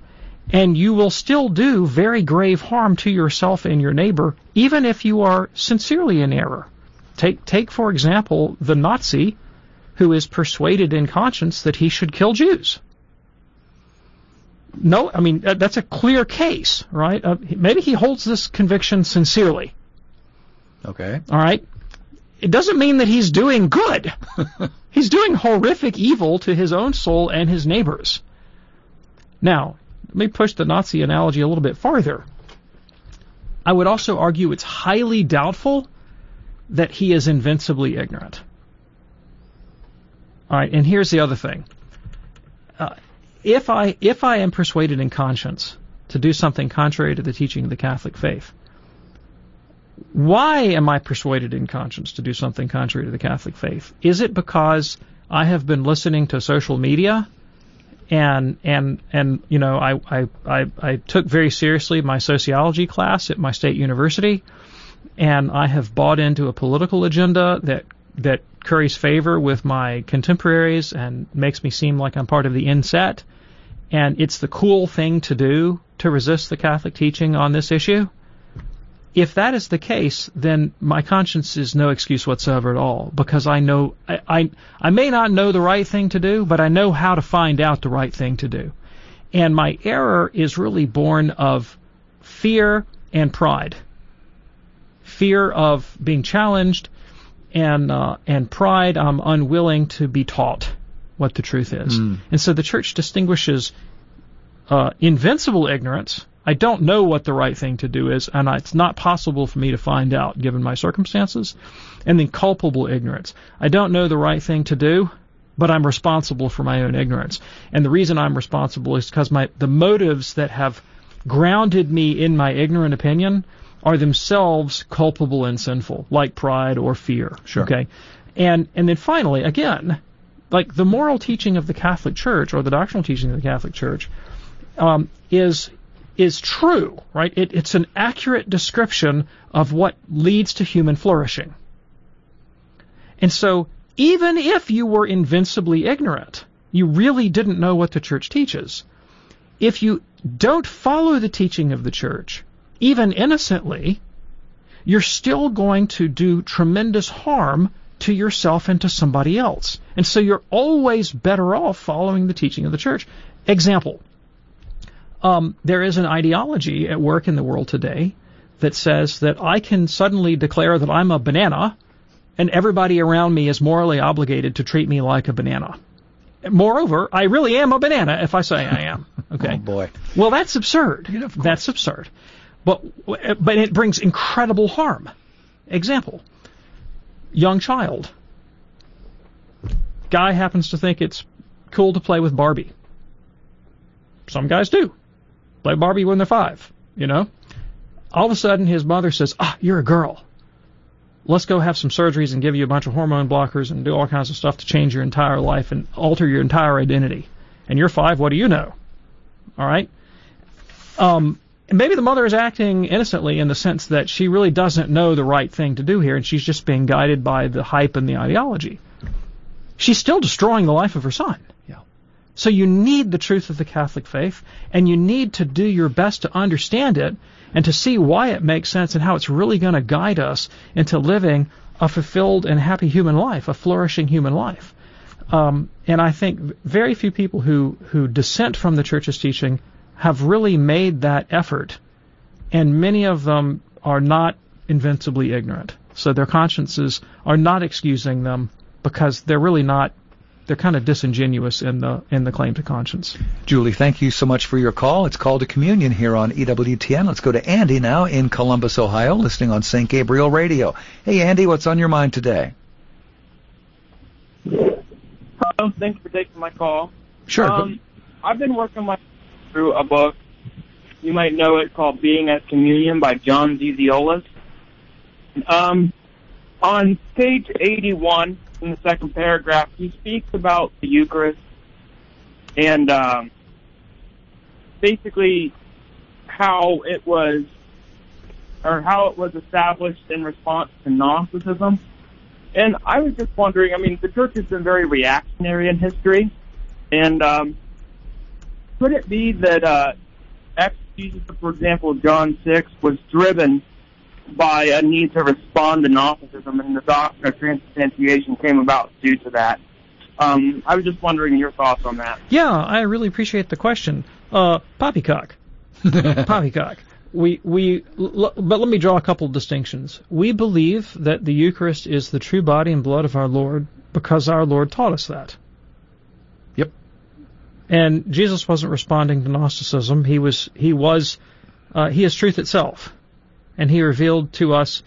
and you will still do very grave harm to yourself and your neighbor, even if you are sincerely in error. Take for example, the Nazi who is persuaded in conscience that he should kill Jews. No, I mean, that's a clear case, right? Maybe he holds this conviction sincerely. Okay. All right? It doesn't mean that he's doing good. He's doing horrific evil to his own soul and his neighbor's. Now, let me push the Nazi analogy a little bit farther. I would also argue it's highly doubtful that he is invincibly ignorant. All right, and here's the other thing. If I am persuaded in conscience to do something contrary to the teaching of the Catholic faith, why am I persuaded in conscience to do something contrary to the Catholic faith? Is it because I have been listening to social media and you know, I took very seriously my sociology class at my state university, and I have bought into a political agenda that curries favor with my contemporaries and makes me seem like I'm part of the inset, and it's the cool thing to do to resist the Catholic teaching on this issue? If that is the case, then my conscience is no excuse whatsoever at all, because I know I may not know the right thing to do, but I know how to find out the right thing to do. And my error is really born of fear and pride. Fear of being challenged, and pride. I'm unwilling to be taught what the truth is. And so the Church distinguishes invincible ignorance. I don't know what the right thing to do is, and it's not possible for me to find out given my circumstances. And then culpable ignorance. I don't know the right thing to do, but I'm responsible for my own ignorance. And the reason I'm responsible is because the motives that have grounded me in my ignorant opinion are themselves culpable and sinful, like pride or fear. Sure. Okay? And then finally, again, like the moral teaching of the Catholic Church, or the doctrinal teaching of the Catholic Church, is true, right? It's an accurate description of what leads to human flourishing. And so even if you were invincibly ignorant, you really didn't know what the Church teaches. If you don't follow the teaching of the Church, even innocently, you're still going to do tremendous harm to yourself and to somebody else. And so you're always better off following the teaching of the Church. Example. There is an ideology at work in the world today that says that I can suddenly declare that I'm a banana, and everybody around me is morally obligated to treat me like a banana. Moreover, I really am a banana if I say I am. Okay. Oh, boy. Well, that's absurd. Yeah, that's absurd. But it brings incredible harm. Example, young child. Guy happens to think it's cool to play with Barbie. Some guys do. Play Barbie when they're 5, you know. All of a sudden his mother says, you're a girl. Let's go have some surgeries and give you a bunch of hormone blockers and do all kinds of stuff to change your entire life and alter your entire identity. And you're 5, what do you know? All right? And maybe the mother is acting innocently in the sense that she really doesn't know the right thing to do here, and she's just being guided by the hype and the ideology. She's still destroying the life of her son. Yeah. So you need the truth of the Catholic faith, and you need to do your best to understand it and to see why it makes sense and how it's really going to guide us into living a fulfilled and happy human life, a flourishing human life. And I think very few people who dissent from the Church's teaching have really made that effort, and many of them are not invincibly ignorant. So their consciences are not excusing them, because they're really not, they're kind of disingenuous in the claim to conscience. Julie, thank you so much for your call. It's Call to Communion here on EWTN. Let's go to Andy now in Columbus, Ohio, listening on St. Gabriel Radio. Hey, Andy, what's on your mind today? Hello, thanks for taking my call. Sure. I've been working through a book, you might know it, called Being at Communion by John Ziziolas. On page 81, in the second paragraph, he speaks about the Eucharist and basically how it was established in response to Gnosticism. And I was just wondering, I mean, the church has been very reactionary in history, and could it be that exegesis, for example, John 6, was driven by a need to respond to Gnosticism, and the doctrine of transubstantiation came about due to that? I was just wondering your thoughts on that. Yeah, I really appreciate the question. Poppycock. Poppycock. But let me draw a couple of distinctions. We believe that the Eucharist is the true body and blood of our Lord because our Lord taught us that. Yep. And Jesus wasn't responding to Gnosticism. He is truth itself, and he revealed to us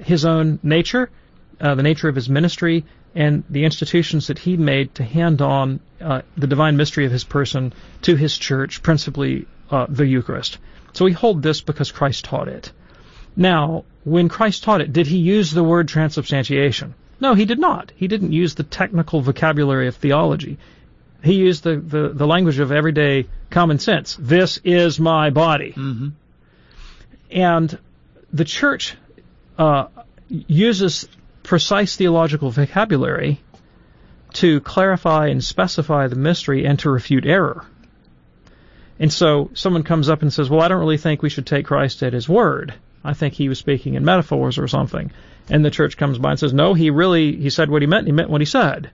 his own nature, the nature of his ministry, and the institutions that he made to hand on the divine mystery of his person to his church, principally the Eucharist. So we hold this because Christ taught it. Now, when Christ taught it, did he use the word transubstantiation? No, he did not. He didn't use the technical vocabulary of theology. He used the language of everyday common sense. This is my body. Mm-hmm. And the church uses precise theological vocabulary to clarify and specify the mystery and to refute error. And so someone comes up and says, well, I don't really think we should take Christ at his word. I think he was speaking in metaphors or something. And the church comes by and says, no, he said what he meant, and he meant what he said.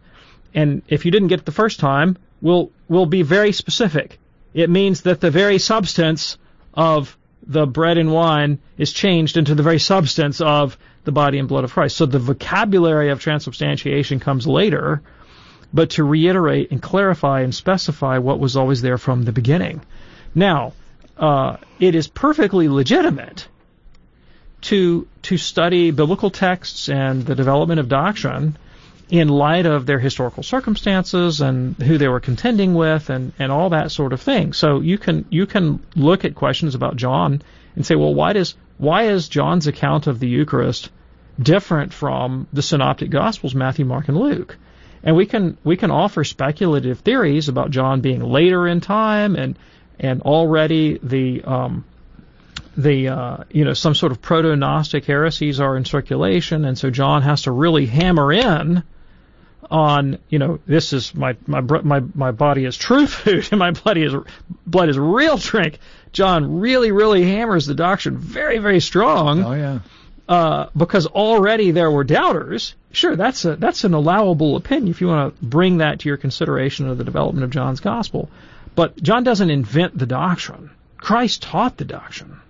And if you didn't get it the first time, we'll be very specific. It means that the very substance of the bread and wine is changed into the very substance of the body and blood of Christ. So the vocabulary of transubstantiation comes later, but to reiterate and clarify and specify what was always there from the beginning. Now, it is perfectly legitimate to study biblical texts and the development of doctrine in light of their historical circumstances and who they were contending with and all that sort of thing. So you can look at questions about John and say, well, why is John's account of the Eucharist different from the Synoptic Gospels, Matthew, Mark, and Luke? And we can offer speculative theories about John being later in time and already the some sort of proto-Gnostic heresies are in circulation, and so John has to really hammer in on this is my body is true food and my blood is real drink. John really hammers the doctrine very, very strong. Oh yeah. Because already there were doubters. Sure, that's an allowable opinion if you want to bring that to your consideration of the development of John's gospel. But John doesn't invent the doctrine. Christ taught the doctrine.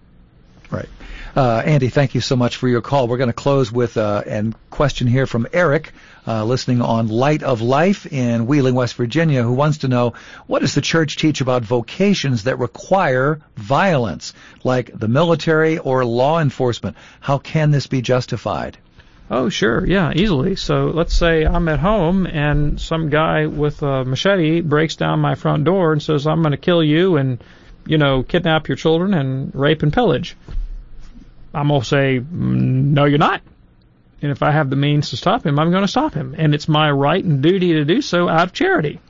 Right. Andy, thank you so much for your call. We're going to close with a question here from Eric, listening on Light of Life in Wheeling, West Virginia, who wants to know, what does the church teach about vocations that require violence, like the military or law enforcement? How can this be justified? Oh, sure. Yeah, easily. So let's say I'm at home and some guy with a machete breaks down my front door and says, I'm going to kill you and, kidnap your children and rape and pillage. I'm going to say, no, you're not. And if I have the means to stop him, I'm going to stop him. And it's my right and duty to do so out of charity.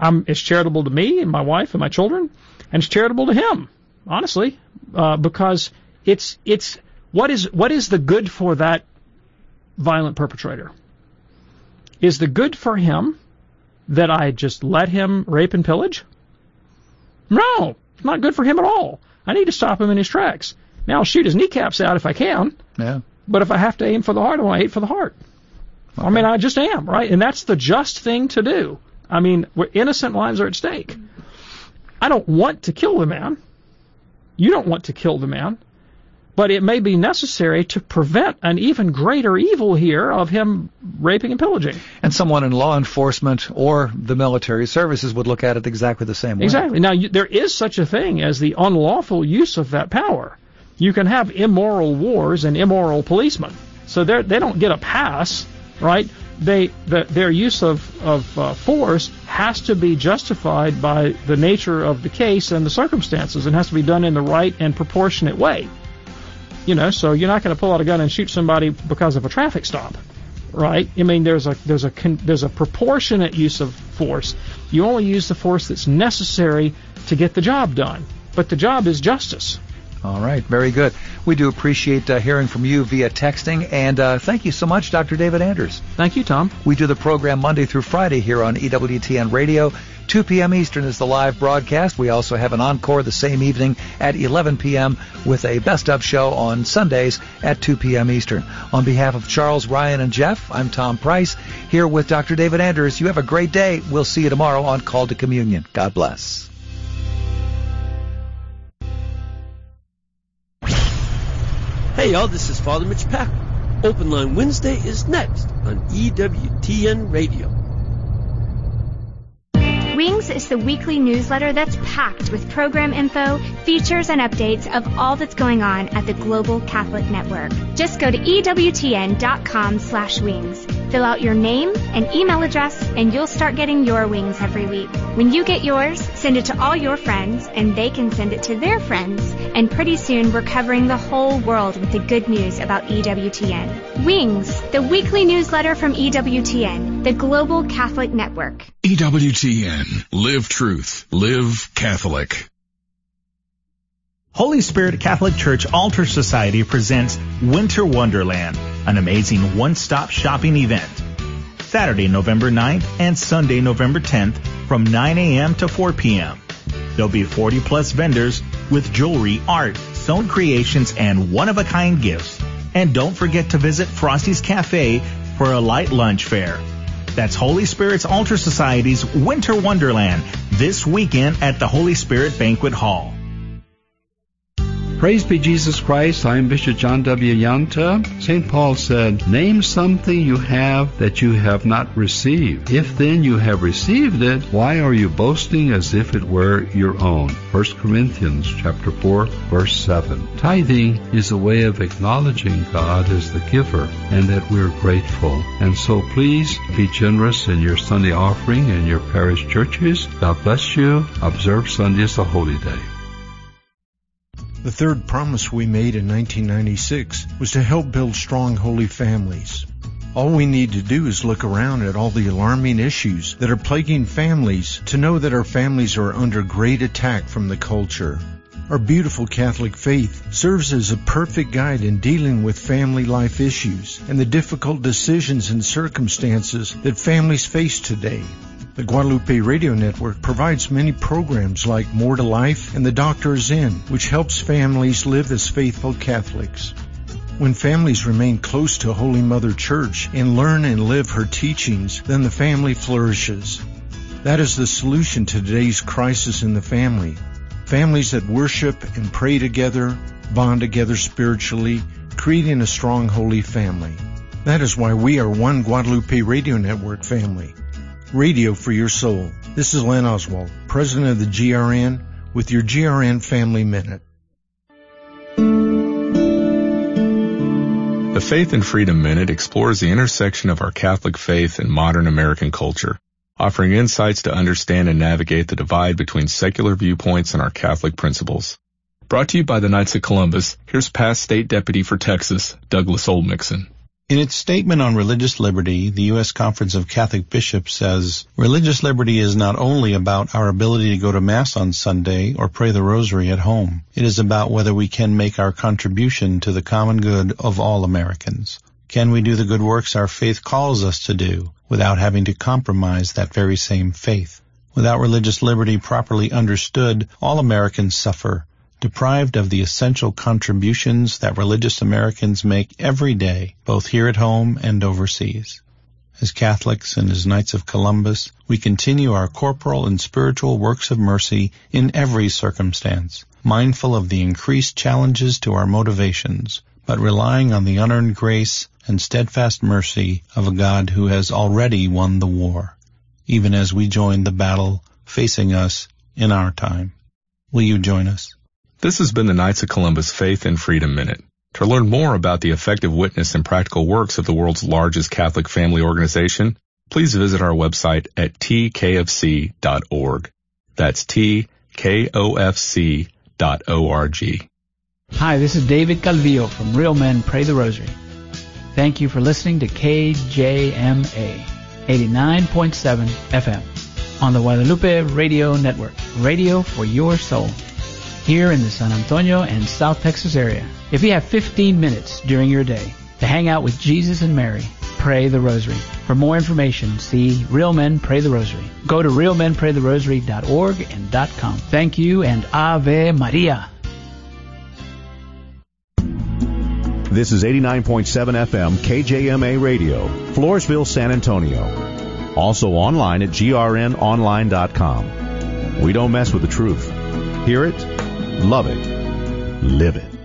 It's charitable to me and my wife and my children, and it's charitable to him, honestly, because it's what is the good for that violent perpetrator? Is the good for him that I just let him rape and pillage? No, it's not good for him at all. I need to stop him in his tracks. Now I'll shoot his kneecaps out if I can. Yeah. But if I have to aim for the heart, I want to aim for the heart. Okay. I mean, I just am, right? And that's the just thing to do. I mean, innocent lives are at stake. I don't want to kill the man. You don't want to kill the man. But it may be necessary to prevent an even greater evil here of him raping and pillaging. And someone in law enforcement or the military services would look at it exactly the same way. Exactly. Now, there is such a thing as the unlawful use of that power. You can have immoral wars and immoral policemen. So they don't get a pass, right? Their use of force has to be justified by the nature of the case and the circumstances, and has to be done in the right and proportionate way. So you're not going to pull out a gun and shoot somebody because of a traffic stop, right? I mean, there's a proportionate use of force. You only use the force that's necessary to get the job done, but the job is justice. All right, very good. We do appreciate hearing from you via texting, and thank you so much, Dr. David Anders. Thank you, Tom. We do the program Monday through Friday here on EWTN Radio. 2 p.m. Eastern is the live broadcast. We also have an encore the same evening at 11 p.m. with a best-of show on Sundays at 2 p.m. Eastern. On behalf of Charles, Ryan, and Jeff, I'm Tom Price here with Dr. David Anders. You have a great day. We'll see you tomorrow on Call to Communion. God bless. Hey, y'all, this is Father Mitch Pack. Open Line Wednesday is next on EWTN Radio. Wings is the weekly newsletter that's packed with program info, features, and updates of all that's going on at the Global Catholic Network. Just go to EWTN.com/wings. Fill out your name and email address, and you'll start getting your wings every week. When you get yours, send it to all your friends, and they can send it to their friends. And pretty soon, we're covering the whole world with the good news about EWTN. Wings, the weekly newsletter from EWTN, the Global Catholic Network. EWTN. Live truth. Live Catholic. Holy Spirit Catholic Church Altar Society presents Winter Wonderland, an amazing one-stop shopping event. Saturday, November 9th and Sunday, November 10th from 9 a.m. to 4 p.m. There'll be 40-plus vendors with jewelry, art, sewn creations, and one-of-a-kind gifts. And don't forget to visit Frosty's Cafe for a light lunch fare. That's Holy Spirit's Altar Society's Winter Wonderland this weekend at the Holy Spirit Banquet Hall. Praise be Jesus Christ. I am Bishop John W. Yanta. St. Paul said, name something you have that you have not received. If then you have received it, why are you boasting as if it were your own? 1 Corinthians chapter 4, verse 7. Tithing is a way of acknowledging God as the giver and that we're grateful. And so please be generous in your Sunday offering and your parish churches. God bless you. Observe Sunday as a holy day. The third promise we made in 1996 was to help build strong holy families. All we need to do is look around at all the alarming issues that are plaguing families to know that our families are under great attack from the culture. Our beautiful Catholic faith serves as a perfect guide in dealing with family life issues and the difficult decisions and circumstances that families face today. The Guadalupe Radio Network provides many programs like More to Life and The Doctor is In, which helps families live as faithful Catholics. When families remain close to Holy Mother Church and learn and live her teachings, then the family flourishes. That is the solution to today's crisis in the family. Families that worship and pray together, bond together spiritually, creating a strong holy family. That is why we are one Guadalupe Radio Network family. Radio for your soul. This is Len Oswald, president of the GRN, with your GRN Family Minute. The Faith and Freedom Minute explores the intersection of our Catholic faith and modern American culture, offering insights to understand and navigate the divide between secular viewpoints and our Catholic principles. Brought to you by the Knights of Columbus, here's past State Deputy for Texas, Douglas Oldmixon. In its statement on religious liberty, the U.S. Conference of Catholic Bishops says, religious liberty is not only about our ability to go to Mass on Sunday or pray the Rosary at home. It is about whether we can make our contribution to the common good of all Americans. Can we do the good works our faith calls us to do without having to compromise that very same faith? Without religious liberty properly understood, all Americans suffer, deprived of the essential contributions that religious Americans make every day, both here at home and overseas. As Catholics and as Knights of Columbus, we continue our corporal and spiritual works of mercy in every circumstance, mindful of the increased challenges to our motivations, but relying on the unearned grace and steadfast mercy of a God who has already won the war, even as we join the battle facing us in our time. Will you join us? This has been the Knights of Columbus Faith and Freedom Minute. To learn more about the effective witness and practical works of the world's largest Catholic family organization, please visit our website at tkfc.org. That's tkofc.org. Hi, this is David Calvillo from Real Men Pray the Rosary. Thank you for listening to KJMA 89.7 FM on the Guadalupe Radio Network, radio for your soul. here in the San Antonio and South Texas area. If you have 15 minutes during your day to hang out with Jesus and Mary, pray the Rosary. For more information, see Real Men Pray the Rosary. Go to realmenpraytherosary.org and .com. Thank you and Ave Maria. This is 89.7 FM KJMA Radio, Floresville, San Antonio. Also online at grnonline.com. We don't mess with the truth. Hear it, love it, live it.